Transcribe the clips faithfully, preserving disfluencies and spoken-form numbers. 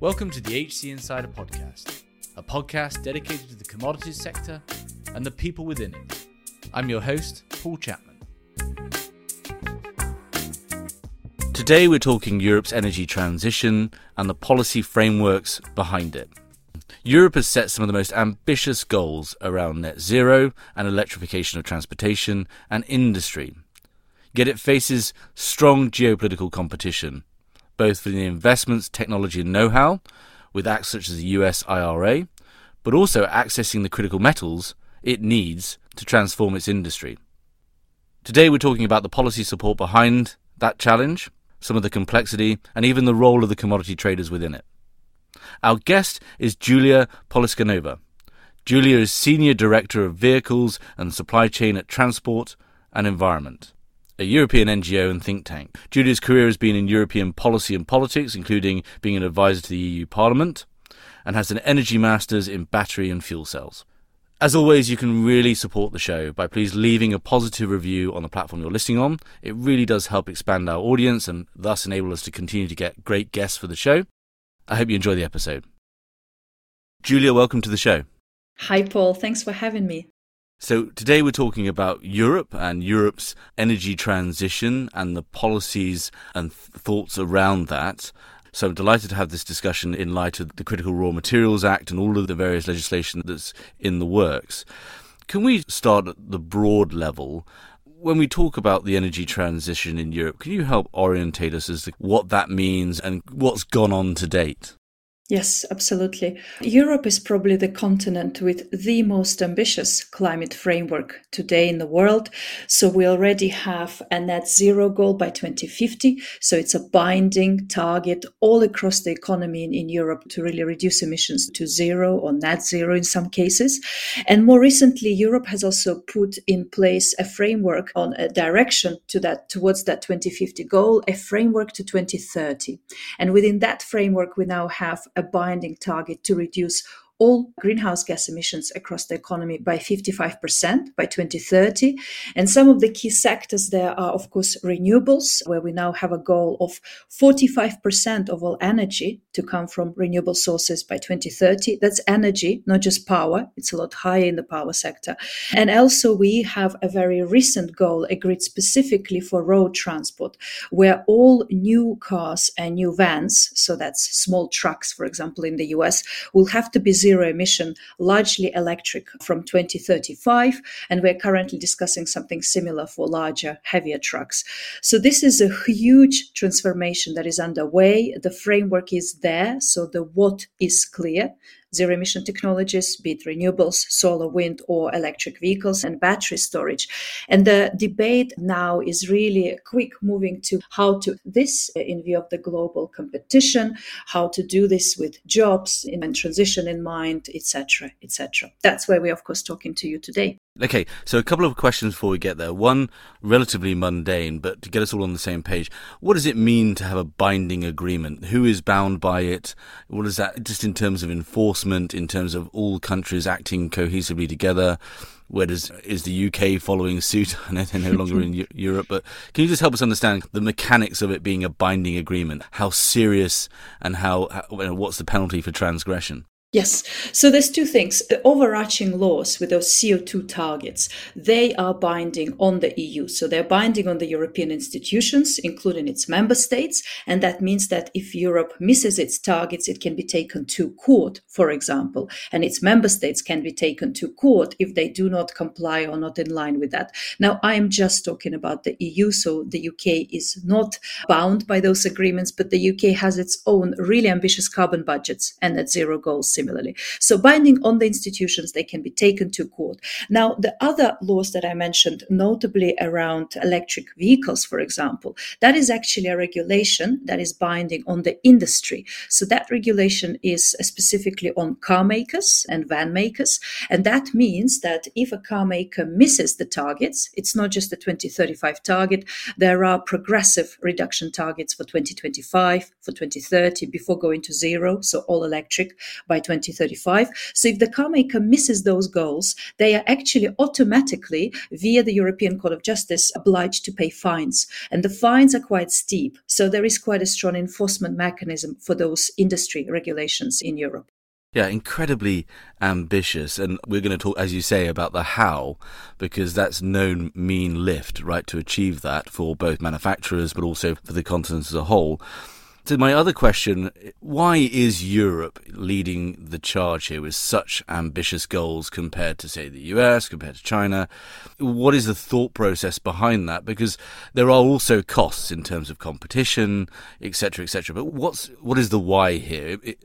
Welcome to the H C Insider Podcast, a podcast dedicated to the commodities sector and the people within it. I'm your host, Paul Chapman. Today we're talking Europe's energy transition and the policy frameworks behind it. Europe has set some of the most ambitious goals around net zero and electrification of transportation and industry. Yet it faces strong geopolitical competition, both for the investments, technology and know-how, with acts such as the U S I R A, but also accessing the critical metals it needs to transform its industry. Today we're talking about the policy support behind that challenge, some of the complexity, and even the role of the commodity traders within it. Our guest is Julia Poliscanova. Julia is Senior Director of Vehicles and Supply Chain at Transport and Environment, a European N G O and think tank. Julia's career has been in European policy and politics, including being an advisor to the E U Parliament, and has an energy master's in battery and fuel cells. As always, you can really support the show by please leaving a positive review on the platform you're listening on. It really does help expand our audience and thus enable us to continue to get great guests for the show. I hope you enjoy the episode. Julia, welcome to the show. Hi, Paul. Thanks for having me. So today we're talking about Europe and Europe's energy transition and the policies and th- thoughts around that. So I'm delighted to have this discussion in light of the Critical Raw Materials Act and all of the various legislation that's in the works. Can we start at the broad level? When we talk about the energy transition in Europe, can you help orientate us as to what that means and what's gone on to date? Yes, absolutely. Europe is probably the continent with the most ambitious climate framework today in the world. So we already have a net zero goal by twenty fifty. So it's a binding target all across the economy in, in Europe to really reduce emissions to zero or net zero in some cases. And more recently, Europe has also put in place a framework on a direction to that towards that twenty fifty goal, a framework to twenty thirty. And within that framework, we now have a binding target to reduce all greenhouse gas emissions across the economy by fifty-five percent by twenty thirty. And some of the key sectors there are, of course, renewables, where we now have a goal of forty-five percent of all energy to come from renewable sources by twenty thirty. That's energy, not just power. It's a lot higher in the power sector. And also we have a very recent goal agreed specifically for road transport, where all new cars and new vans, so that's small trucks, for example, in the U S, will have to be zero zero emission, largely electric from twenty thirty-five. And we're currently discussing something similar for larger, heavier trucks. So this is a huge transformation that is underway. The framework is there. So the what is clear. Zero emission technologies, be it renewables, solar, wind, or electric vehicles and battery storage. And the debate now is really quick moving to how to this in view of the global competition, how to do this with jobs and transition in mind, et cetera, et cetera. That's why we're, of course, talking to you today. Okay, so a couple of questions before we get there. One, relatively mundane, but to get us all on the same page. What does it mean to have a binding agreement? Who is bound by it? What is that just in terms of enforcement, in terms of all countries acting cohesively together? Where does is the U K following suit? I know they're no longer in Europe, but can you just help us understand the mechanics of it being a binding agreement? How serious and how, how what's the penalty for transgression? Yes. So there's two things. The overarching laws with those C O two targets, they are binding on the E U. So they're binding on the European institutions, including its member states. And that means that if Europe misses its targets, it can be taken to court, for example, and its member states can be taken to court if they do not comply or not in line with that. Now, I am just talking about the E U. So the U K is not bound by those agreements, but the U K has its own really ambitious carbon budgets and net zero goals. Similarly. So binding on the institutions, they can be taken to court. Now, the other laws that I mentioned, notably around electric vehicles, for example, that is actually a regulation that is binding on the industry. So that regulation is specifically on car makers and van makers. And that means that if a car maker misses the targets, it's not just the twenty thirty-five target. There are progressive reduction targets for twenty twenty-five, for twenty thirty, before going to zero. So all electric by twenty thirty-five. So if the car maker misses those goals, they are actually automatically, via the European Court of Justice, obliged to pay fines. And the fines are quite steep. So there is quite a strong enforcement mechanism for those industry regulations in Europe. Yeah, incredibly ambitious. And we're going to talk, as you say, about the how, because that's no mean lift, right, to achieve that for both manufacturers, but also for the continent as a whole. So my other question, why is Europe leading the charge here with such ambitious goals compared to, say, the U S, compared to China? What is the thought process behind that? Because there are also costs in terms of competition, et cetera, et cetera. But what's, what is the why here? It,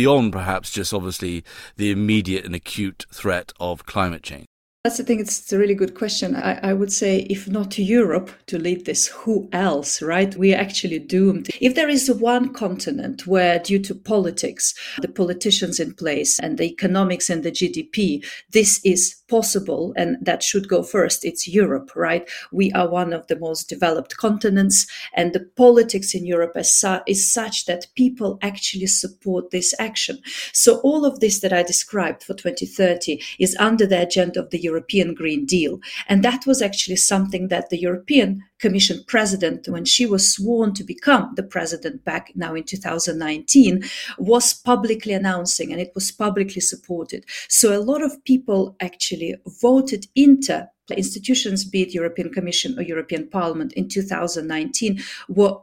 beyond perhaps just obviously the immediate and acute threat of climate change? That's the thing. It's a really good question. I, I would say, if not Europe to lead this, who else, right? We are actually doomed. If there is one continent where, due to politics, the politicians in place and the economics and the G D P, this is possible and that should go first, it's Europe, right? We are one of the most developed continents, and the politics in Europe is, su- is such that people actually support this action. So all of this that I described for twenty thirty is under the agenda of the European European Green Deal. And that was actually something that the European Commission president, when she was sworn to become the president back now in two thousand nineteen, was publicly announcing, and it was publicly supported. So a lot of people actually voted into institutions, be it European Commission or European Parliament in two thousand nineteen, were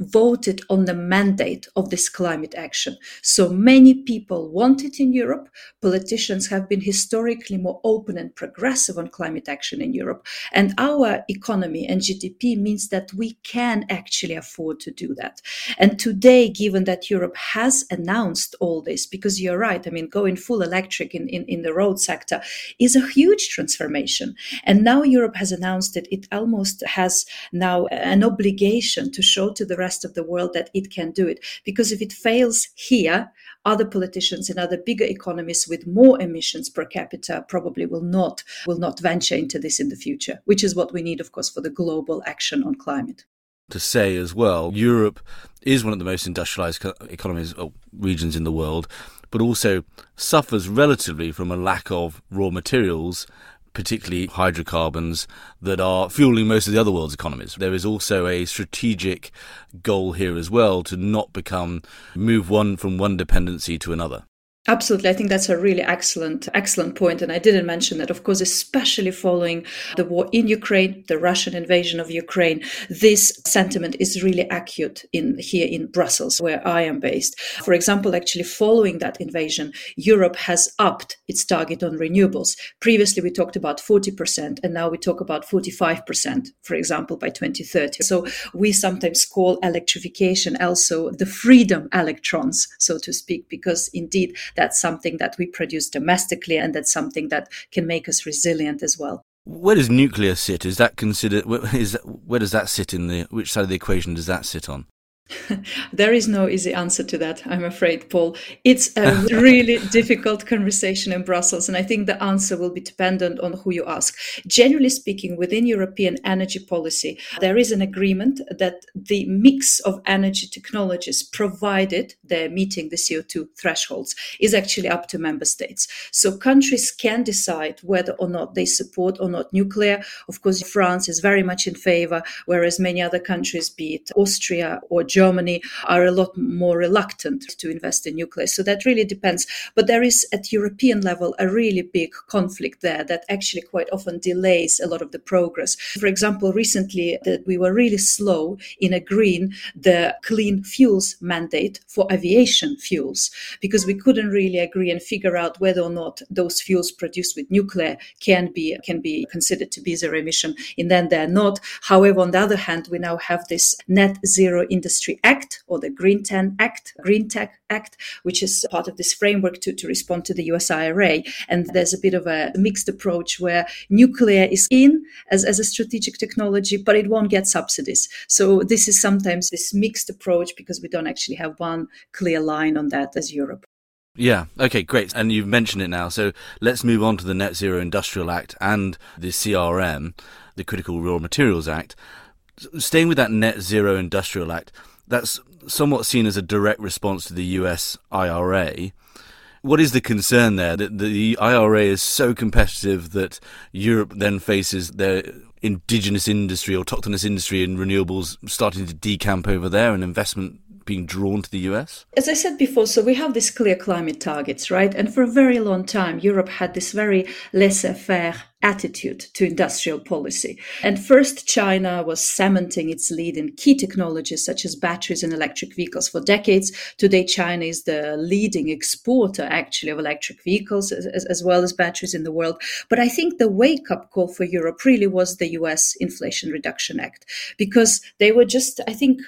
voted on the mandate of this climate action. So many people want it in Europe. Politicians have been historically more open and progressive on climate action in Europe. And our economy and G D P means that we can actually afford to do that. And today, given that Europe has announced all this, because you're right, I mean, going full electric in, in, in the road sector is a huge transformation. And now Europe has announced it. It almost has now an obligation to show to the rest of the world that it can do it, because if it fails here, other politicians and other bigger economies with more emissions per capita probably will not will not venture into this in the future, which is what we need, of course, for the global action on climate. To say as well, Europe is one of the most industrialized economies or regions in the world, but also suffers relatively from a lack of raw materials, particularly hydrocarbons, that are fueling most of the other world's economies. There is also a strategic goal here as well to not become, move one from one dependency to another. Absolutely. I think that's a really excellent, excellent point. And I didn't mention that, of course, especially following the war in Ukraine, the Russian invasion of Ukraine, this sentiment is really acute in here in Brussels, where I am based. For example, actually following that invasion, Europe has upped its target on renewables. Previously, we talked about forty percent, and now we talk about forty-five percent, for example, by twenty thirty. So we sometimes call electrification also the freedom electrons, so to speak, because indeed, that's something that we produce domestically, and that's something that can make us resilient as well. Where does nuclear sit? Is that considered? Is that, where does that sit in the? Which side of the equation does that sit on? There is no easy answer to that, I'm afraid, Paul. It's a really difficult conversation in Brussels, and I think the answer will be dependent on who you ask. Generally speaking, within European energy policy, there is an agreement that the mix of energy technologies, provided they're meeting the C O two thresholds, is actually up to member states. So countries can decide whether or not they support or not nuclear. Of course, France is very much in favor, whereas many other countries, be it Austria or Germany, Germany are a lot more reluctant to invest in nuclear. So that really depends. But there is, at European level, a really big conflict there that actually quite often delays a lot of the progress. For example, recently that we were really slow in agreeing the clean fuels mandate for aviation fuels, because we couldn't really agree and figure out whether or not those fuels produced with nuclear can be can be considered to be zero emission, and then they're not. However, on the other hand, we now have this Net-Zero Industry Act, or the Green Tech Act, Green Tech Act, which is part of this framework to, to respond to the U S I R A. And there's a bit of a mixed approach where nuclear is in as, as a strategic technology, but it won't get subsidies. So this is sometimes this mixed approach, because we don't actually have one clear line on that as Europe. Yeah. Okay, great. And you've mentioned it now. So let's move on to the Net-Zero Industrial Act and the C R M, the Critical Raw Materials Act. Staying with that Net-Zero Industrial Act, that's somewhat seen as a direct response to the U S I R A. What is the concern there, that the I R A is so competitive that Europe then faces their indigenous industry, autochthonous industry in renewables starting to decamp over there and investment being drawn to the U S? As I said before, so we have these clear climate targets, right? And for a very long time, Europe had this very laissez-faire attitude to industrial policy. And first, China was cementing its lead in key technologies such as batteries and electric vehicles for decades. Today, China is the leading exporter, actually, of electric vehicles as, as well as batteries in the world. But I think the wake-up call for Europe really was the U S Inflation Reduction Act, because they were just, I think,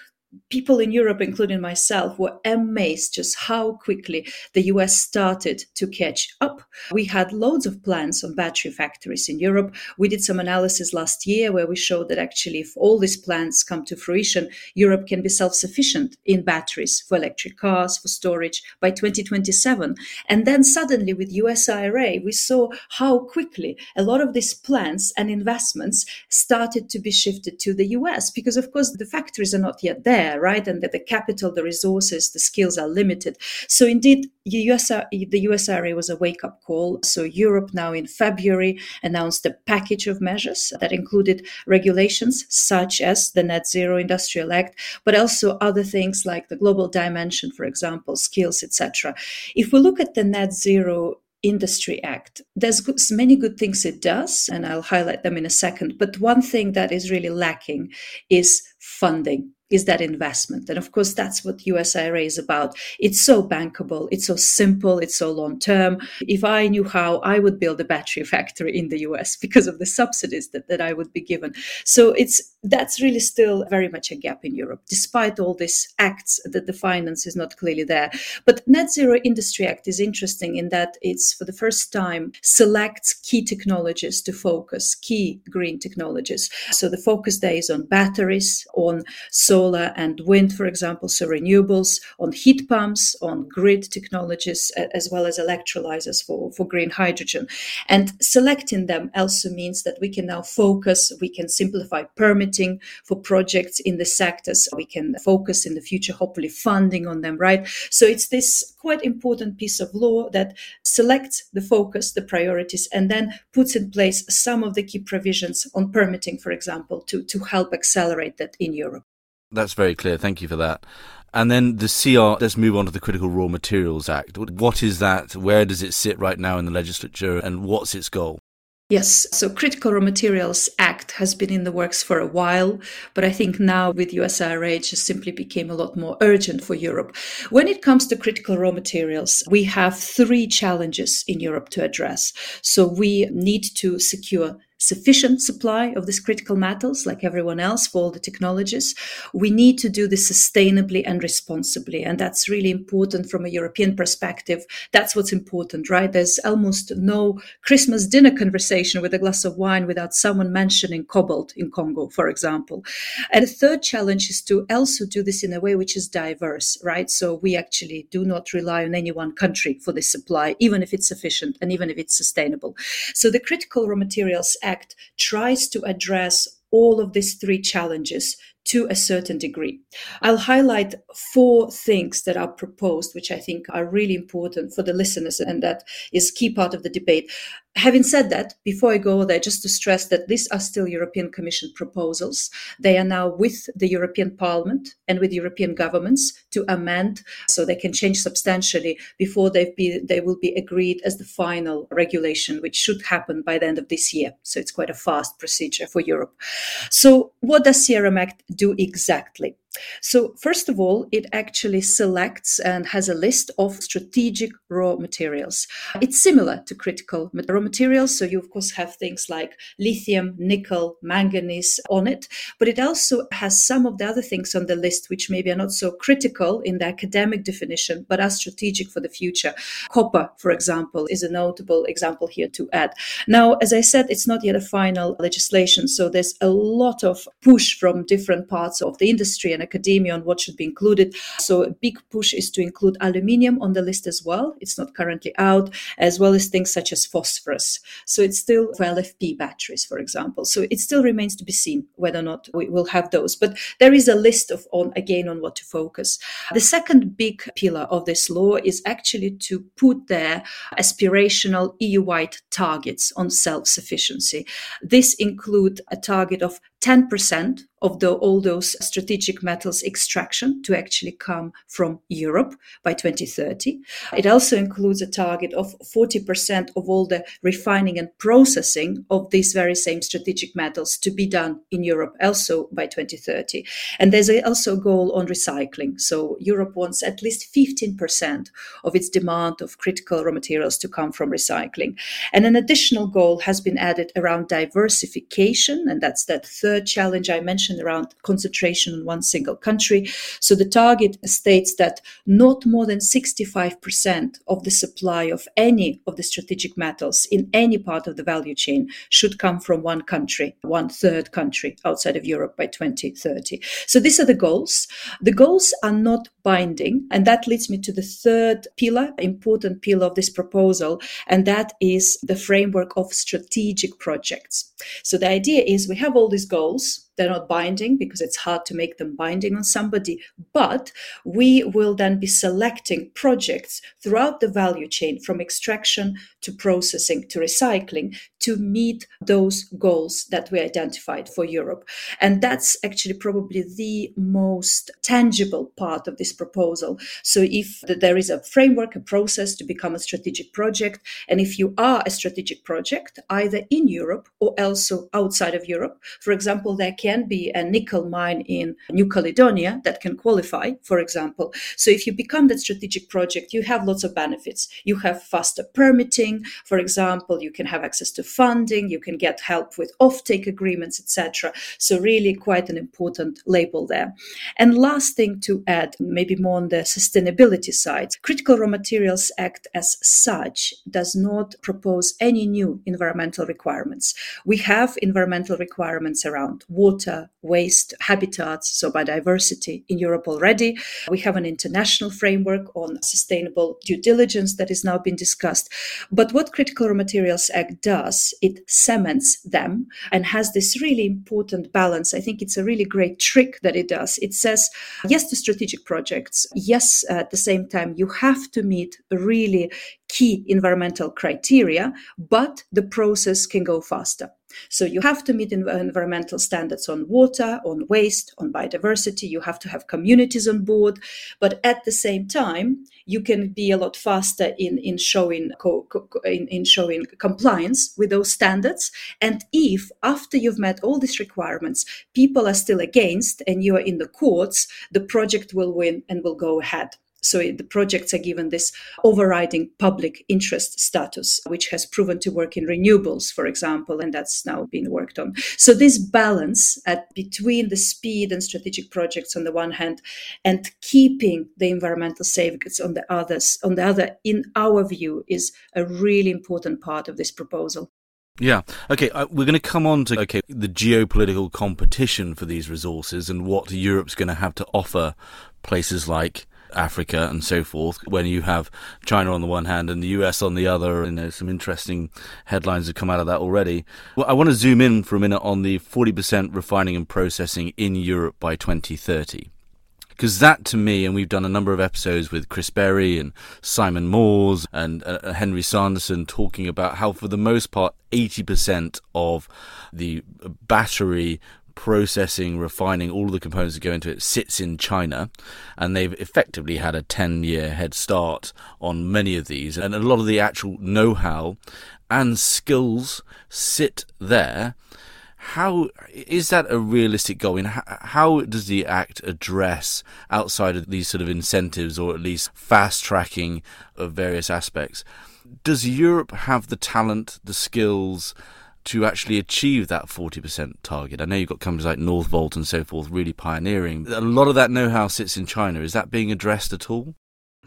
people in Europe, including myself, were amazed just how quickly the U S started to catch up. We had loads of plans on battery factories in Europe. We did some analysis last year where we showed that actually if all these plans come to fruition, Europe can be self-sufficient in batteries for electric cars, for storage by twenty twenty-seven. And then suddenly with U S I R A, we saw how quickly a lot of these plans and investments started to be shifted to the U S because, of course, the factories are not yet there. Right, and that the capital, the resources, the skills are limited. So indeed, U S, the U S I R A was a wake-up call. So Europe now in February announced a package of measures that included regulations such as the Net-Zero Industrial Act, but also other things like the global dimension, for example, skills, et cetera. If we look at the Net-Zero Industry Act, there's good, many good things it does, and I'll highlight them in a second. But one thing that is really lacking is funding. Is that investment. And of course, that's what U S I R A is about. It's so bankable, it's so simple, it's so long-term. If I knew how, I would build a battery factory in the U S because of the subsidies that, that I would be given. So it's that's really still very much a gap in Europe, despite all these acts that the finance is not clearly there. But Net Zero Industry Act is interesting in that it's for the first time selects key technologies to focus, key green technologies. So the focus there is on batteries, on solar, solar and wind, for example, so renewables, on heat pumps, on grid technologies, as well as electrolyzers for, for green hydrogen. And selecting them also means that we can now focus, we can simplify permitting for projects in the sectors, we can focus in the future, hopefully funding on them, right? So it's this quite important piece of law that selects the focus, the priorities, and then puts in place some of the key provisions on permitting, for example, to, to help accelerate that in Europe. That's very clear. Thank you for that. And then the C R, let's move on to the Critical Raw Materials Act. What is that? Where does it sit right now in the legislature and what's its goal? Yes, so Critical Raw Materials Act has been in the works for a while, but I think now with U S I R A, it just simply became a lot more urgent for Europe. When it comes to critical raw materials, we have three challenges in Europe to address. So we need to secure sufficient supply of these critical metals, like everyone else, for all the technologies. We need to do this sustainably and responsibly. And that's really important from a European perspective. That's what's important, right? There's almost no Christmas dinner conversation with a glass of wine without someone mentioning cobalt in Congo, for example. And the third challenge is to also do this in a way which is diverse, right? So we actually do not rely on any one country for this supply, even if it's sufficient and even if it's sustainable. So the Critical Raw Materials Act Act tries to address all of these three challenges to a certain degree. I'll highlight four things that are proposed, which I think are really important for the listeners, and that is key part of the debate. Having said that, before I go there, just to stress that these are still European Commission proposals. They are now with the European Parliament and with European governments to amend, so they can change substantially before they've been, they will be agreed as the final regulation, which should happen by the end of this year. So it's quite a fast procedure for Europe. So what does C R M Act do exactly? So first of all, it actually selects and has a list of strategic raw materials. It's similar to critical raw materials. So you, of course, have things like lithium, nickel, manganese on it. But it also has some of the other things on the list, which maybe are not so critical in the academic definition, but are strategic for the future. Copper, for example, is a notable example here to add. Now, as I said, it's not yet a final legislation. So there's a lot of push from different parts of the industry and and academia on what should be included. So a big push is to include aluminium on the list as well. It's not currently out, as well as things such as phosphorus. So it's still for L F P batteries, for example. So it still remains to be seen whether or not we will have those. But there is a list of on again on what to focus. The second big pillar of this law is actually to put their aspirational E U-wide targets on self-sufficiency. This include a target of ten percent of the, all those strategic metals extraction to actually come from Europe by twenty thirty. It also includes a target of forty percent of all the refining and processing of these very same strategic metals to be done in Europe also by twenty thirty. And there's also a goal on recycling. So Europe wants at least fifteen percent of its demand of critical raw materials to come from recycling. And an additional goal has been added around diversification, and that's that third Third challenge I mentioned around concentration in one single country. So the target states that not more than sixty-five percent of the supply of any of the strategic metals in any part of the value chain should come from one country, one third country outside of Europe by twenty thirty. So these are the goals. The goals are not binding, and that leads me to the third pillar, important pillar of this proposal, and that is the framework of strategic projects. So the idea is we have all these goals. Goals. They're not binding because it's hard to make them binding on somebody, but we will then be selecting projects throughout the value chain from extraction to processing to recycling to meet those goals that we identified for Europe. And that's actually probably the most tangible part of this proposal. So if there is a framework, a process to become a strategic project, and if you are a strategic project, either in Europe or also outside of Europe, for example, there can can be a nickel mine in New Caledonia that can qualify, for example. So if you become that strategic project, you have lots of benefits. You have faster permitting, for example, you can have access to funding, you can get help with offtake agreements, et cetera. So really quite an important label there. And last thing to add, maybe more on the sustainability side, Critical Raw Materials Act as such does not propose any new environmental requirements. We have environmental requirements around water, Water, waste, habitats, so biodiversity in Europe already. We have an international framework on sustainable due diligence that is now being discussed. But what Critical Raw Materials Act does, it cements them and has this really important balance. I think it's a really great trick that it does. It says yes to strategic projects. Yes, at the same time, you have to meet really key environmental criteria, but the process can go faster. So you have to meet environmental standards on water, on waste, on biodiversity. You have to have communities on board. But at the same time, you can be a lot faster in, in, showing, co- co- in, in showing compliance with those standards. And if after you've met all these requirements, people are still against and you are in the courts, the project will win and will go ahead. So the projects are given this overriding public interest status, which has proven to work in renewables, for example, and that's now being worked on. So this balance at, between the speed and strategic projects on the one hand, and keeping the environmental safeguards on the others, on the other, in our view, is a really important part of this proposal. Yeah. Okay. Uh, we're going to come on to okay the geopolitical competition for these resources and what Europe's going to have to offer places like Africa and so forth, when you have China on the one hand and the U S on the other. You know, some interesting headlines have come out of that already. Well, I want to zoom in for a minute on the forty percent refining and processing in Europe by twenty thirty. Because that, to me, and we've done a number of episodes with Chris Berry and Simon Moores and uh, Henry Sanderson talking about how, for the most part, eighty percent of the battery processing, refining, all of the components that go into it sits in China, and they've effectively had a ten-year head start on many of these, and a lot of the actual know-how and skills sit there. How is that a realistic goal? I mean, how does the Act address, outside of these sort of incentives or at least fast-tracking of various aspects, does Europe have the talent, the skills to actually achieve that forty percent target? I know you've got companies like Northvolt and so forth really pioneering. A lot of that know-how sits in China. Is that being addressed at all?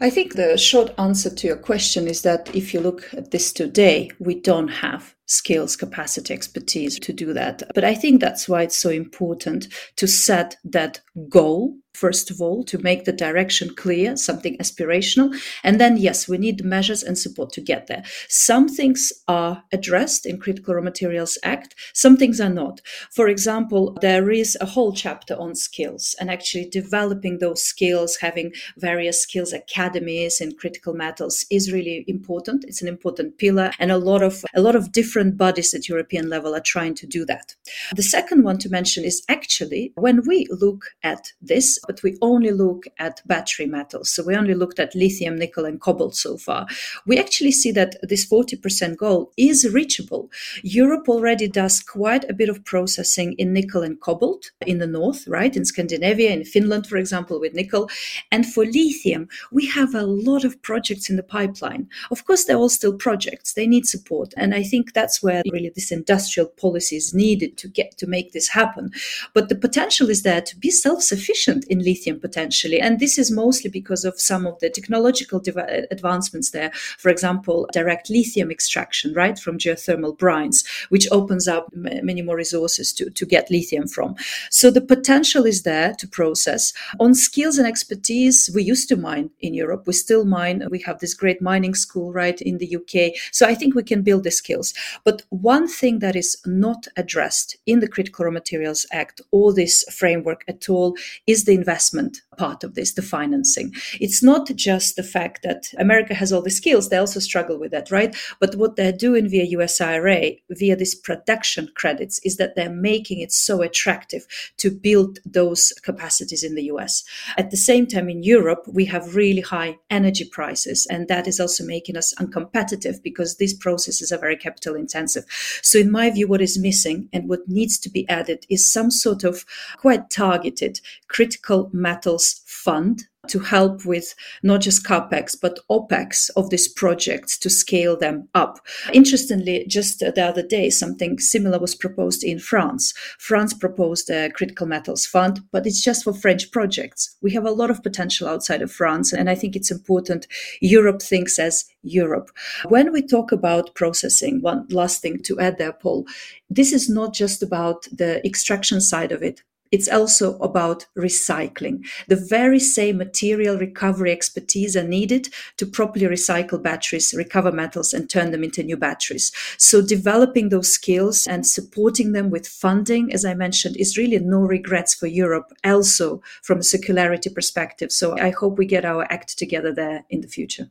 I think the short answer to your question is that if you look at this today, we don't have skills, capacity, expertise to do that. But I think that's why it's so important to set that goal, first of all, to make the direction clear, something aspirational. And then, yes, we need measures and support to get there. Some things are addressed in Critical Raw Materials Act. Some things are not. For example, there is a whole chapter on skills and actually developing those skills, having various skills academies in critical metals is really important. It's an important pillar. And a lot of a lot of different bodies at European level are trying to do that. The second one to mention is actually when we look at this, but we only look at battery metals. So we only looked at lithium, nickel, and cobalt so far. We actually see that this forty percent goal is reachable. Europe already does quite a bit of processing in nickel and cobalt in the north, right? In Scandinavia, in Finland, for example, with nickel. And for lithium, we have a lot of projects in the pipeline. Of course, they're all still projects. They need support. And I think that's where really this industrial policy is needed to get to make this happen. But the potential is there to be self-sufficient in lithium potentially. And this is mostly because of some of the technological de- advancements there. For example, direct lithium extraction, right, from geothermal brines, which opens up m- many more resources to, to get lithium from. So the potential is there to process. On skills and expertise, we used to mine in Europe. We still mine. We have this great mining school, right, in the U K. So I think we can build the skills. But one thing that is not addressed in the Critical Raw Materials Act or this framework at all is the investment part of this, the financing. It's not just the fact that America has all the skills, they also struggle with that, right? But what they're doing via U S I R A, via these production credits, is that they're making it so attractive to build those capacities in the U S. At the same time, in Europe, we have really high energy prices, and that is also making us uncompetitive because these processes are very capital intensive. So in my view, what is missing and what needs to be added is some sort of quite targeted critical metals fund to help with not just CapEx, but OpEx of these projects to scale them up. Interestingly, just the other day, something similar was proposed in France. France proposed a critical metals fund, but it's just for French projects. We have a lot of potential outside of France, and I think it's important. Europe thinks as Europe. When we talk about processing, one last thing to add there, Paul, this is not just about the extraction side of it. It's also about recycling. The very same material recovery expertise are needed to properly recycle batteries, recover metals, and turn them into new batteries. So developing those skills and supporting them with funding, as I mentioned, is really no regrets for Europe, also from a circularity perspective. So I hope we get our act together there in the future.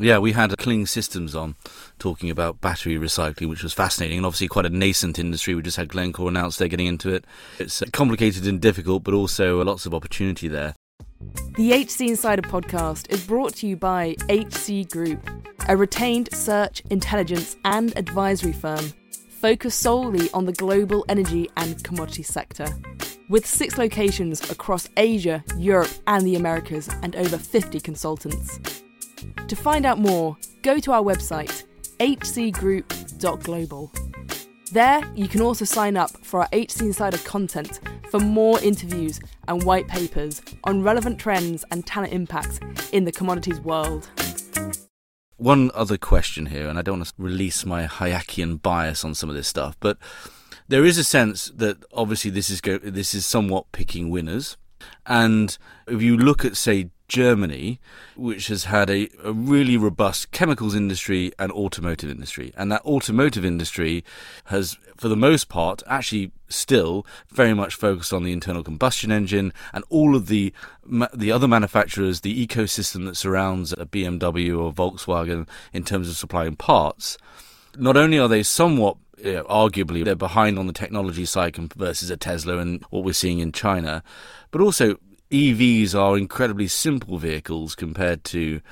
Yeah, we had Cling Systems on talking about battery recycling, which was fascinating and obviously quite a nascent industry. We just had Glencore announce they're getting into it. It's complicated and difficult, but also lots of opportunity there. The H C Insider Podcast is brought to you by H C Group, a retained search, intelligence and advisory firm focused solely on the global energy and commodity sector. With six locations across Asia, Europe and the Americas and over fifty consultants. To find out more, go to our website, h c group dot global. There, you can also sign up for our H C Insider content for more interviews and white papers on relevant trends and talent impacts in the commodities world. One other question here, and I don't want to release my Hayekian bias on some of this stuff, but there is a sense that obviously this is go- this is somewhat picking winners. And if you look at, say, Germany, which has had a, a really robust chemicals industry and automotive industry. And that automotive industry has, for the most part, actually still very much focused on the internal combustion engine and all of the the other manufacturers, the ecosystem that surrounds a B M W or Volkswagen in terms of supplying parts. Not only are they somewhat, you know, arguably, they're behind on the technology cycle versus a Tesla and what we're seeing in China, but also E Vs are incredibly simple vehicles compared to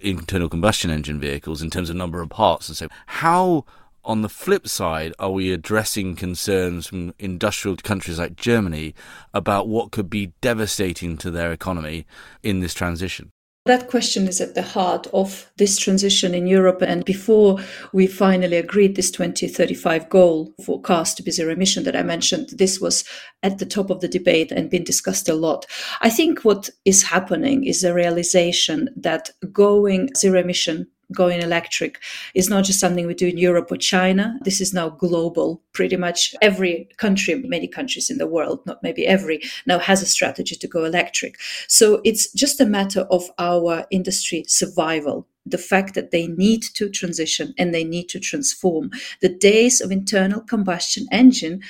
internal combustion engine vehicles in terms of number of parts. And so how, on the flip side, are we addressing concerns from industrial countries like Germany about what could be devastating to their economy in this transition? That question is at the heart of this transition in Europe. And before we finally agreed this twenty thirty-five goal for cars to be zero emission that I mentioned, this was at the top of the debate and been discussed a lot. I think what is happening is a realization that going zero emission going electric is not just something we do in Europe or China. This is now global. Pretty much every country, many countries in the world, not maybe every, now has a strategy to go electric. So it's just a matter of our industry survival. The fact that they need to transition and they need to transform. The days of internal combustion engine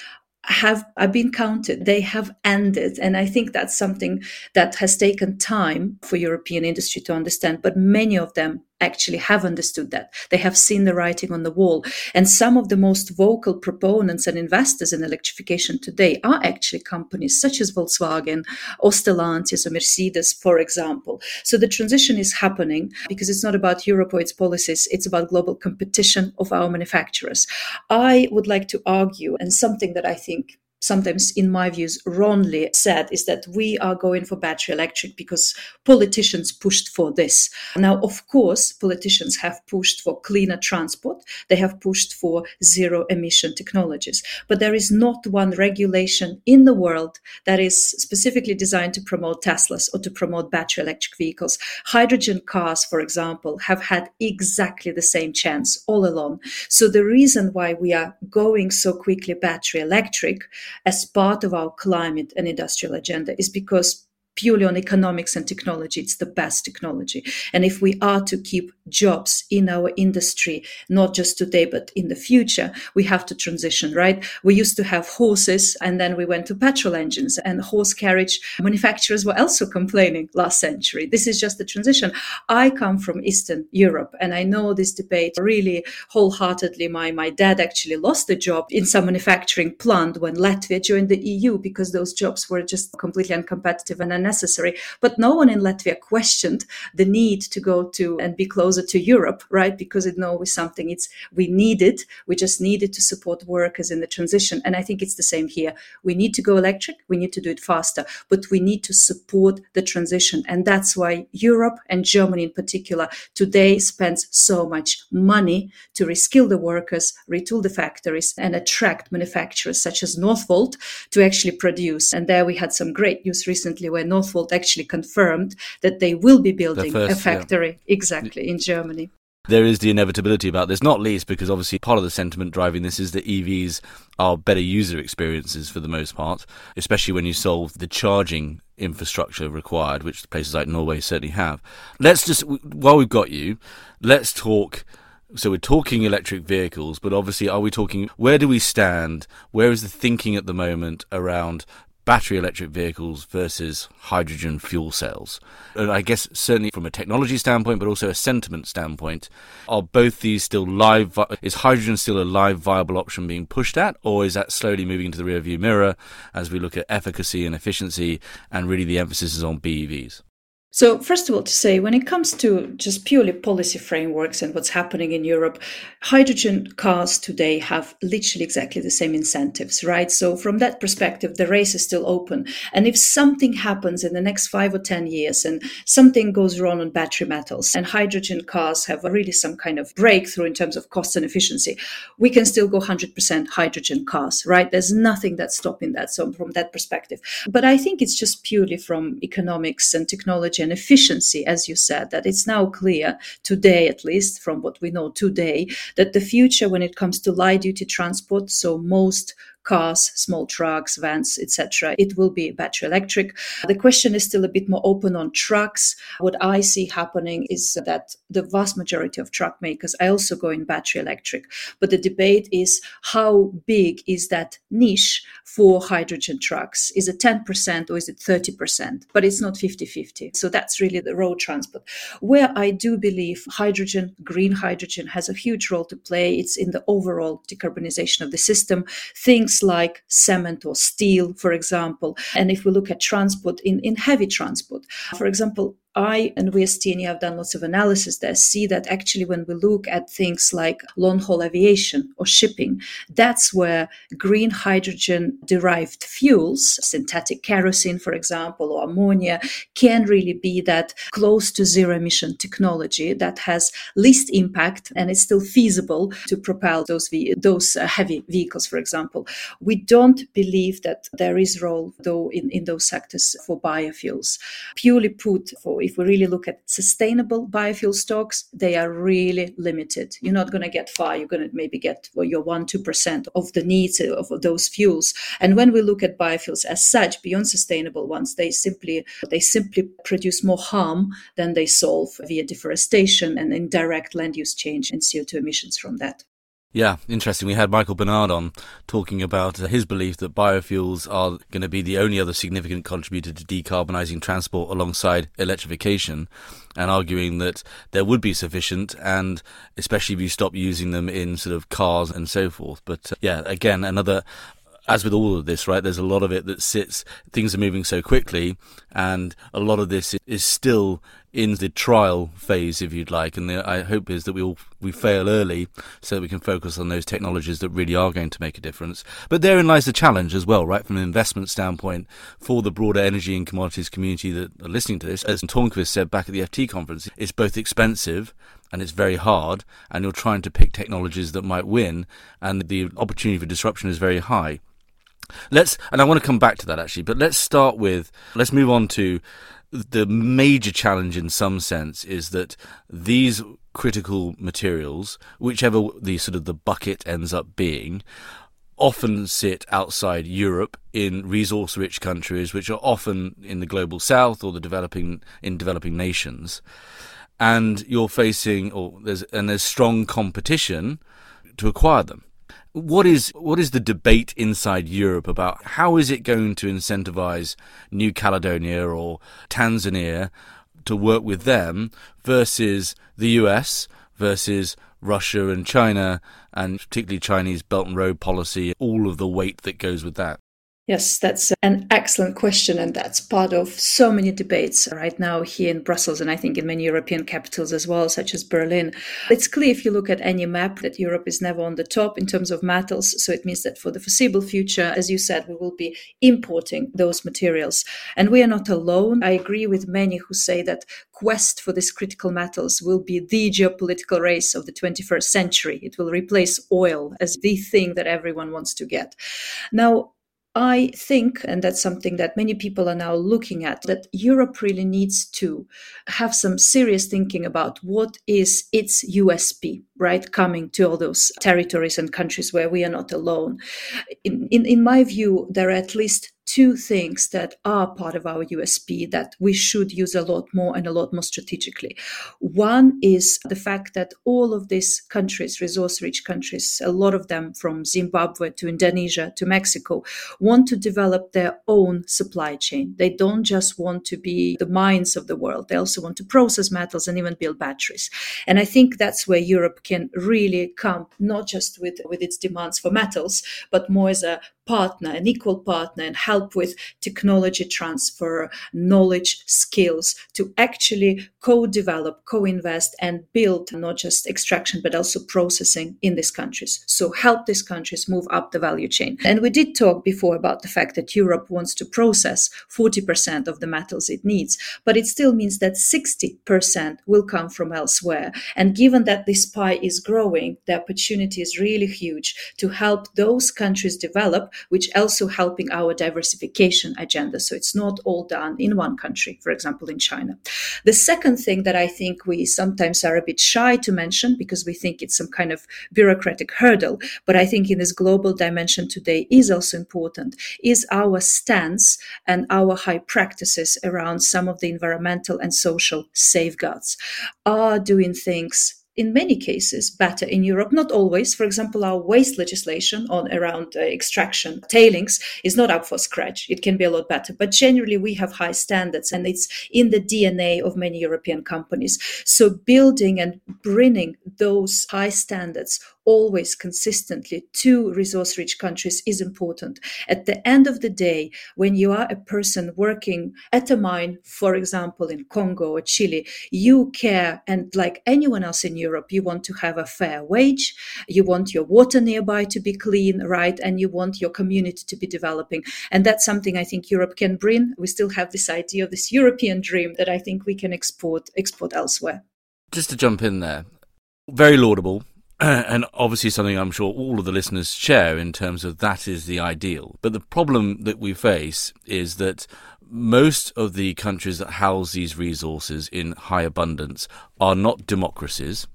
have, have been counted. They have ended. And I think that's something that has taken time for European industry to understand. But many of them actually have understood that. They have seen the writing on the wall. And some of the most vocal proponents and investors in electrification today are actually companies such as Volkswagen or Stellantis or Mercedes, for example. So the transition is happening because it's not about Europe or its policies. It's about global competition of our manufacturers. I would like to argue, and something that I think sometimes, in my views, wrongly said, is that we are going for battery electric because politicians pushed for this. Now, of course, politicians have pushed for cleaner transport. They have pushed for zero emission technologies. But there is not one regulation in the world that is specifically designed to promote Teslas or to promote battery electric vehicles. Hydrogen cars, for example, have had exactly the same chance all along. So the reason why we are going so quickly battery electric as part of our climate and industrial agenda is because purely on economics and technology, it's the best technology. And if we are to keep jobs in our industry, not just today, but in the future, we have to transition, right? We used to have horses and then we went to petrol engines, and horse carriage manufacturers were also complaining last century. This is just the transition. I come from Eastern Europe and I know this debate really wholeheartedly. My, my dad actually lost a job in some manufacturing plant when Latvia joined the E U because those jobs were just completely uncompetitive and unnecessary. necessary, but no one in Latvia questioned the need to go to and be closer to Europe, right? Because it know was something it's we needed. We just needed to support workers in the transition. And I think it's the same here. We need to go electric. We need to do it faster, but we need to support the transition. And that's why Europe and Germany in particular today spends so much money to reskill the workers, retool the factories, and attract manufacturers such as Northvolt to actually produce. And there we had some great news recently where Northvolt actually confirmed that they will be building first, a factory, yeah. exactly, in Germany. There is the inevitability about this, not least because obviously part of the sentiment driving this is that E Vs are better user experiences for the most part, especially when you solve the charging infrastructure required, which places like Norway certainly have. Let's just, while we've got you, let's talk... So we're talking electric vehicles, but obviously are we talking, where do we stand? Where is the thinking at the moment around battery electric vehicles versus hydrogen fuel cells? And I guess certainly from a technology standpoint, but also a sentiment standpoint, are both these still live? Is hydrogen still a live viable option being pushed at, or is that slowly moving into the rearview mirror as we look at efficacy and efficiency, and really the emphasis is on B E Vs? So first of all, to say, when it comes to just purely policy frameworks and what's happening in Europe, hydrogen cars today have literally exactly the same incentives, right? So from that perspective, the race is still open. And if something happens in the next five or ten years and something goes wrong on battery metals and hydrogen cars have really some kind of breakthrough in terms of cost and efficiency, we can still go one hundred percent hydrogen cars, right? There's nothing that's stopping that. So from that perspective, but I think it's just purely from economics and technology and efficiency, as you said, that it's now clear today, at least from what we know today, that the future when it comes to light-duty transport, so most cars, small trucks, vans, et cetera, it will be battery electric. The question is still a bit more open on trucks. What I see happening is that the vast majority of truck makers are also going battery electric. But the debate is how big is that niche for hydrogen trucks? Is it ten percent or is it thirty percent? But it's not fifty-fifty. So that's really the road transport. Where I do believe hydrogen, green hydrogen, has a huge role to play. It's in the overall decarbonization of the system. Things like cement or steel, for example. And if we look at transport, in, in heavy transport, for example, I and we as T N E have done lots of analysis there, see that actually when we look at things like long-haul aviation or shipping, that's where green hydrogen-derived fuels, synthetic kerosene, for example, or ammonia, can really be that close to zero-emission technology that has least impact and it's still feasible to propel those, ve- those uh, heavy vehicles, for example. We don't believe that there is role, though, in, in those sectors for biofuels. Purely put, for if we really look at sustainable biofuel stocks, they are really limited. You're not going to get far. You're going to maybe get well, your one to two percent of the needs of those fuels. And when we look at biofuels as such, beyond sustainable ones, they simply they simply produce more harm than they solve via deforestation and indirect land use change and C O two emissions from that. Yeah, interesting. We had Michael Bernard on talking about his belief that biofuels are going to be the only other significant contributor to decarbonising transport alongside electrification, and arguing that there would be sufficient, and especially if you stop using them in sort of cars and so forth. But uh, yeah, again, another... As with all of this, right, there's a lot of it that sits, things are moving so quickly, and a lot of this is still in the trial phase, if you'd like. And the I hope is that we all we fail early so that we can focus on those technologies that really are going to make a difference. But therein lies the challenge as well, right, from an investment standpoint for the broader energy and commodities community that are listening to this. As Tornquist said back at the F T conference, it's both expensive and it's very hard, and you're trying to pick technologies that might win, and the opportunity for disruption is very high. Let's, and I want to come back to that actually, but let's start with, let's move on to the major challenge in some sense is that these critical materials, whichever the sort of the bucket ends up being, often sit outside Europe in resource-rich countries, which are often in the global south or the developing in developing nations. And you're facing, or there's and there's strong competition to acquire them. What is what is the debate inside Europe about how is it going to incentivize New Caledonia or Tanzania to work with them versus the U S, versus Russia and China, and particularly Chinese Belt and Road policy, all of the weight that goes with that? Yes, that's an excellent question, and that's part of so many debates right now here in Brussels, and I think in many European capitals as well, such as Berlin. It's clear if you look at any map that Europe is never on the top in terms of metals, so it means that for the foreseeable future, as you said, we will be importing those materials. And we are not alone. I agree with many who say that quest for these critical metals will be the geopolitical race of the twenty-first century. It will replace oil as the thing that everyone wants to get. Now, I think, and that's something that many people are now looking at, that Europe really needs to have some serious thinking about what is its U S P, right, coming to all those territories and countries where we are not alone. In, in, in my view, there are at least two things that are part of our U S P that we should use a lot more and a lot more strategically. One is the fact that all of these countries, resource-rich countries, a lot of them from Zimbabwe to Indonesia to Mexico, want to develop their own supply chain. They don't just want to be the mines of the world. They also want to process metals and even build batteries. And I think that's where Europe can really come, not just with, with its demands for metals, but more as a partner, an equal partner, and help with technology transfer, knowledge, skills to actually co-develop, co-invest and build not just extraction, but also processing in these countries. So help these countries move up the value chain. And we did talk before about the fact that Europe wants to process forty percent of the metals it needs, but it still means that sixty percent will come from elsewhere. And given that this pie is growing, the opportunity is really huge to help those countries develop, which also helping our diversification agenda. So it's not all done in one country, for example, in China. The second thing that I think we sometimes are a bit shy to mention because we think it's some kind of bureaucratic hurdle, but I think in this global dimension today is also important, is our stance and our high practices around some of the environmental and social safeguards are doing things in many cases better in Europe, not always. For example, our waste legislation on around uh, extraction tailings is not up for scratch. It can be a lot better, but generally we have high standards and it's in the D N A of many European companies. So building and bringing those high standards always consistently to resource-rich countries is important. At the end of the day, when you are a person working at a mine, for example, in Congo or Chile, you care, and like anyone else in Europe, you want to have a fair wage, you want your water nearby to be clean, right, and you want your community to be developing. And that's something I think Europe can bring. We still have this idea of this European dream that I think we can export, export elsewhere. Just to jump in there, very laudable. And obviously something I'm sure all of the listeners share in terms of that is the ideal. But the problem that we face is that most of the countries that house these resources in high abundance are not democracies.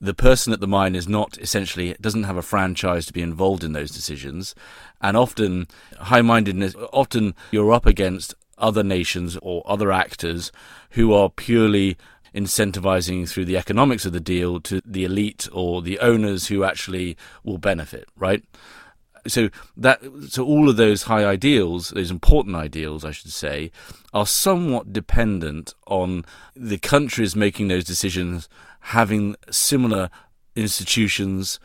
The person at the mine is not essentially, doesn't have a franchise to be involved in those decisions. And often high-mindedness, often you're up against other nations or other actors who are purely incentivizing through the economics of the deal to the elite or the owners who actually will benefit, right? So that so all of those high ideals, those important ideals, I should say, are somewhat dependent on the countries making those decisions having similar institutions,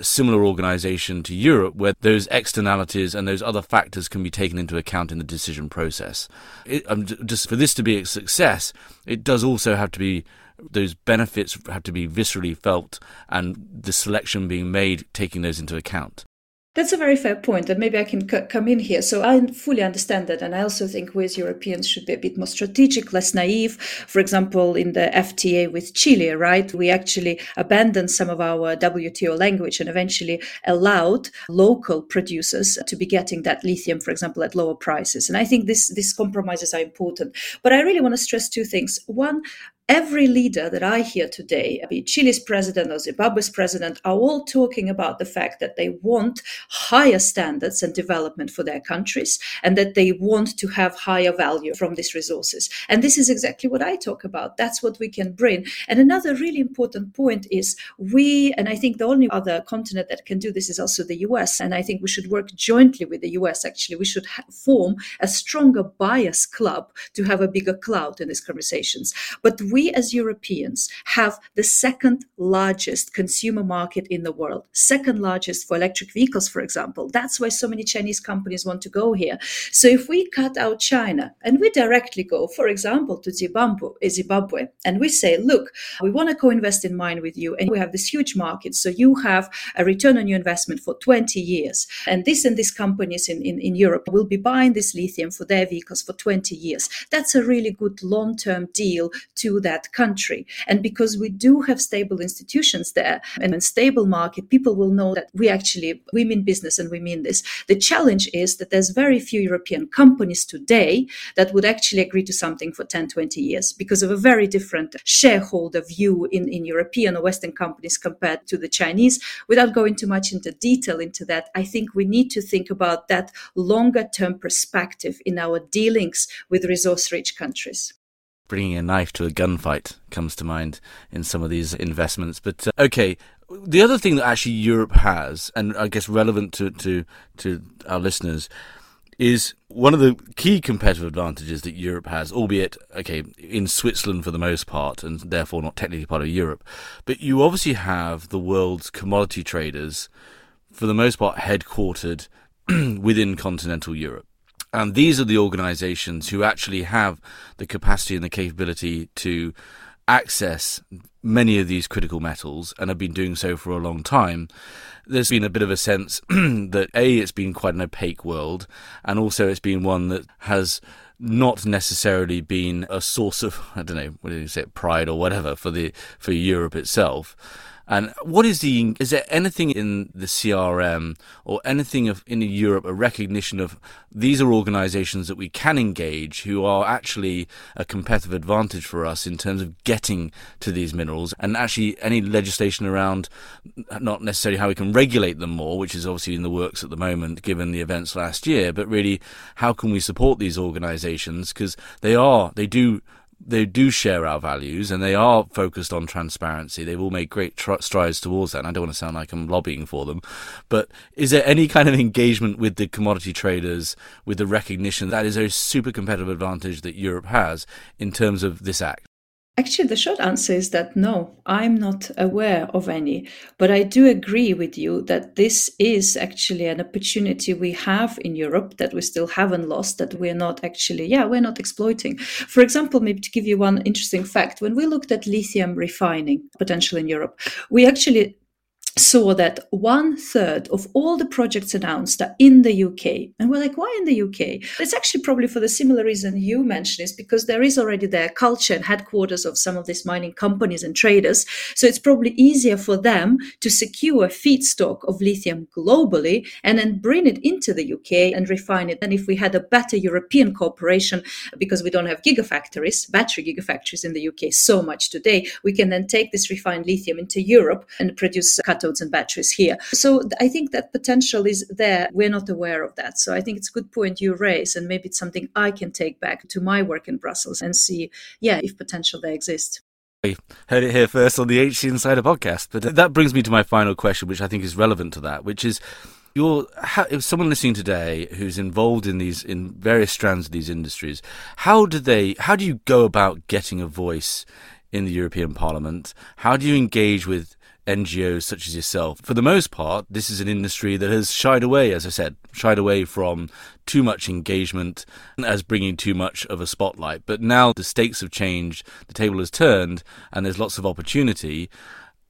similar organization to Europe, where those externalities and those other factors can be taken into account in the decision process. It, um, just for this to be a success, it does also have to be, those benefits have to be viscerally felt and the selection being made taking those into account. That's a very fair point, and maybe I can c- come in here. So I fully understand that, and I also think we as Europeans should be a bit more strategic, less naive. For example, in the F T A with Chile, right, we actually abandoned some of our W T O language and eventually allowed local producers to be getting that lithium, for example, at lower prices. And I think this, these compromises are important. But I really want to stress two things. One, every leader that I hear today, be it Chile's president or Zimbabwe's president, are all talking about the fact that they want higher standards and development for their countries and that they want to have higher value from these resources. And this is exactly what I talk about. That's what we can bring. And another really important point is we, and I think the only other continent that can do this is also the U S, and I think we should work jointly with the U S, actually. We should ha- form a stronger bias club to have a bigger clout in these conversations. But we We as Europeans have the second largest consumer market in the world, second largest for electric vehicles, for example. That's why so many Chinese companies want to go here. So if we cut out China and we directly go, for example, to Zimbabwe, and we say, look, we want to co-invest in mine with you, and we have this huge market, so you have a return on your investment for twenty years. And this and these companies in, in, in Europe will be buying this lithium for their vehicles for twenty years. That's a really good long-term deal to that country. And because we do have stable institutions there and a stable market, people will know that we actually, we mean business and we mean this. The challenge is that there's very few European companies today that would actually agree to something for ten, twenty years because of a very different shareholder view in, in European or Western companies compared to the Chinese. Without going too much into detail into that, I think we need to think about that longer term perspective in our dealings with resource-rich countries. Bringing a knife to a gunfight comes to mind in some of these investments. But uh, okay, the other thing that actually Europe has, and I guess relevant to, to to our listeners, is one of the key competitive advantages that Europe has, albeit, okay, in Switzerland for the most part, and therefore not technically part of Europe. But you obviously have the world's commodity traders, for the most part, headquartered within continental Europe. And these are the organisations who actually have the capacity and the capability to access many of these critical metals and have been doing so for a long time. There's been a bit of a sense that, A, it's been quite an opaque world, and also it's been one that has not necessarily been a source of, I don't know, what do you say, pride or whatever for the for Europe itself. And what is the, is there anything in the C R M or anything of, in Europe, a recognition of these are organisations that we can engage who are actually a competitive advantage for us in terms of getting to these minerals, and actually any legislation around not necessarily how we can regulate them more, which is obviously in the works at the moment given the events last year, but really how can we support these organisations, because they are, they do... they do share our values and they are focused on transparency. They've all made great tr- strides towards that. And I don't want to sound like I'm lobbying for them, but is there any kind of engagement with the commodity traders with the recognition that is a super competitive advantage that Europe has in terms of this act? Actually, the short answer is that no, I'm not aware of any. But I do agree with you that this is actually an opportunity we have in Europe that we still haven't lost, that we're not actually, yeah, we're not exploiting. For example, maybe to give you one interesting fact, when we looked at lithium refining potential in Europe, we actually saw that one third of all the projects announced are in the U K. And we're like, why in the U K? It's actually probably for the similar reason you mentioned, is because there is already their culture and headquarters of some of these mining companies and traders. So it's probably easier for them to secure feedstock of lithium globally and then bring it into the U K and refine it. And if we had a better European cooperation, because we don't have gigafactories, battery gigafactories in the U K so much today, we can then take this refined lithium into Europe and produce cathodes and batteries here. So I think that potential is there. We're not aware of that. So I think it's a good point you raise, and maybe it's something I can take back to my work in Brussels and see, yeah, if potential there exists. I heard it here first on the H C Insider podcast. But that brings me to my final question, which I think is relevant to that, which is, you're, how, if someone listening today who's involved in these, in various strands of these industries, how do they, how do you go about getting a voice in the European Parliament? How do you engage with N G Os such as yourself? For the most part, this is an industry that has shied away, as I said, shied away from too much engagement as bringing too much of a spotlight. But now the stakes have changed, the table has turned, and there's lots of opportunity.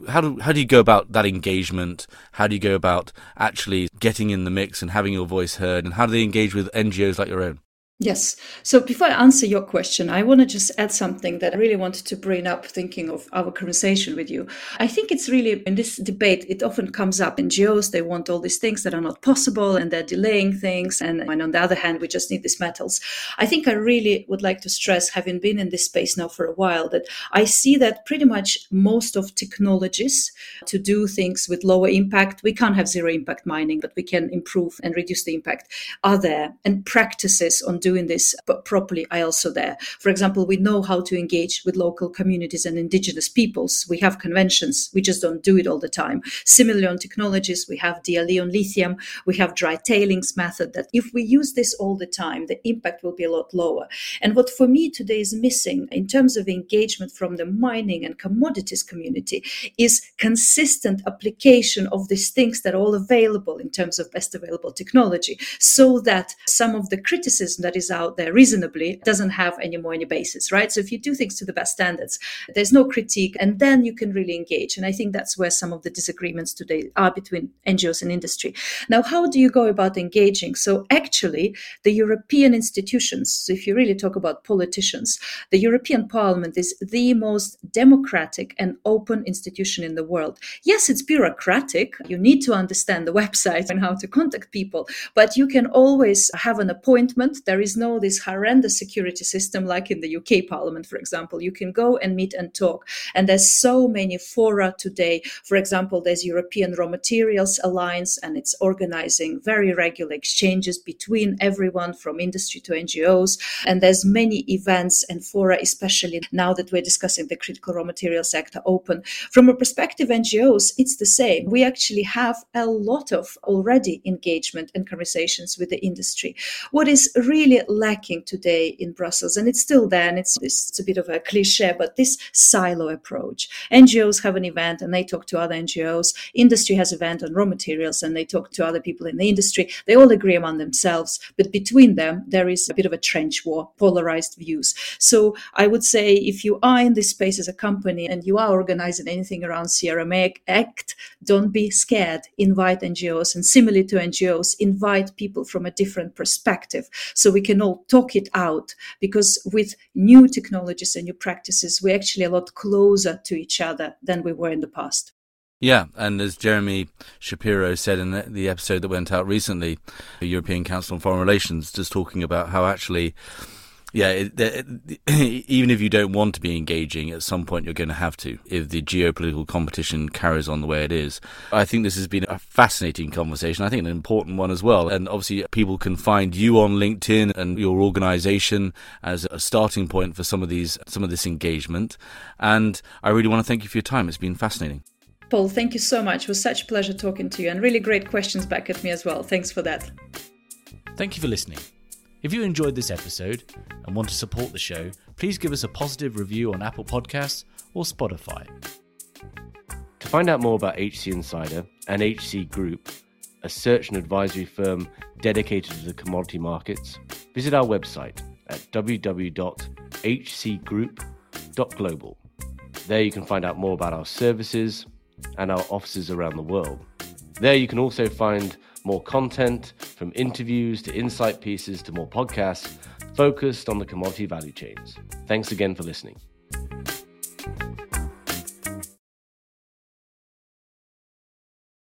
How do, how do you go about that engagement? How do you go about actually getting in the mix and having your voice heard? And how do they engage with N G Os like your own? Yes. So before I answer your question, I want to just add something that I really wanted to bring up thinking of our conversation with you. I think it's really, in this debate, it often comes up. N G Os, they want all these things that are not possible and they're delaying things. And, and on the other hand, we just need these metals. I think I really would like to stress, having been in this space now for a while, that I see that pretty much most of technologies to do things with lower impact, we can't have zero impact mining, but we can improve and reduce the impact, are there, and practices on doing doing this properly are also there. For example, we know how to engage with local communities and indigenous peoples. We have conventions. We just don't do it all the time. Similarly, on technologies, we have D L E on lithium. We have dry tailings method that if we use this all the time, the impact will be a lot lower. And what for me today is missing in terms of engagement from the mining and commodities community is consistent application of these things that are all available in terms of best available technology, so that some of the criticism that is out there reasonably doesn't have any more any basis, right? So if you do things to the best standards, there's no critique, and then you can really engage. And I think that's where some of the disagreements today are between N G Os and industry. Now, how do you go about engaging? So actually, the European institutions, so if you really talk about politicians, the European Parliament is the most democratic and open institution in the world. Yes, it's bureaucratic. You need to understand the website and how to contact people, but you can always have an appointment. There is no this horrendous security system like in the U K Parliament, for example. You can go and meet and talk. And there's so many fora today. For example, there's European Raw Materials Alliance, and it's organizing very regular exchanges between everyone from industry to N G Os. And there's many events and fora, especially now that we're discussing the Critical Raw Materials Act, are open. From a perspective N G Os, it's the same. We actually have a lot of already engagement and conversations with the industry. What is really really lacking today in Brussels, and it's still there, and it's, it's a bit of a cliche, but this silo approach. N G Os have an event and they talk to other N G Os. Industry has an event on raw materials and they talk to other people in the industry. They all agree among themselves, but between them, there is a bit of a trench war, polarized views. So I would say if you are in this space as a company and you are organizing anything around C R M A Act, don't be scared. Invite N G Os, and similarly to N G Os, invite people from a different perspective. So So we can all talk it out, because with new technologies and new practices, we're actually a lot closer to each other than we were in the past. Yeah, and as Jeremy Shapiro said in the episode that went out recently, the European Council on Foreign Relations, just talking about how actually, yeah, it, it, it, even if you don't want to be engaging, at some point you're going to have to, if the geopolitical competition carries on the way it is. I think this has been a fascinating conversation. I think an important one as well. And obviously people can find you on LinkedIn and your organisation as a starting point for some of these, some of this engagement. And I really want to thank you for your time. It's been fascinating. Paul, thank you so much. It was such a pleasure talking to you, and really great questions back at me as well. Thanks for that. Thank you for listening. If you enjoyed this episode and want to support the show, please give us a positive review on Apple Podcasts or Spotify. To find out more about H C Insider and H C Group, a search and advisory firm dedicated to the commodity markets, visit our website at w w w dot h c group dot global. There you can find out more about our services, and our offices around the world. There you can also find more content, from interviews to insight pieces to more podcasts, focused on the commodity value chains. Thanks again for listening.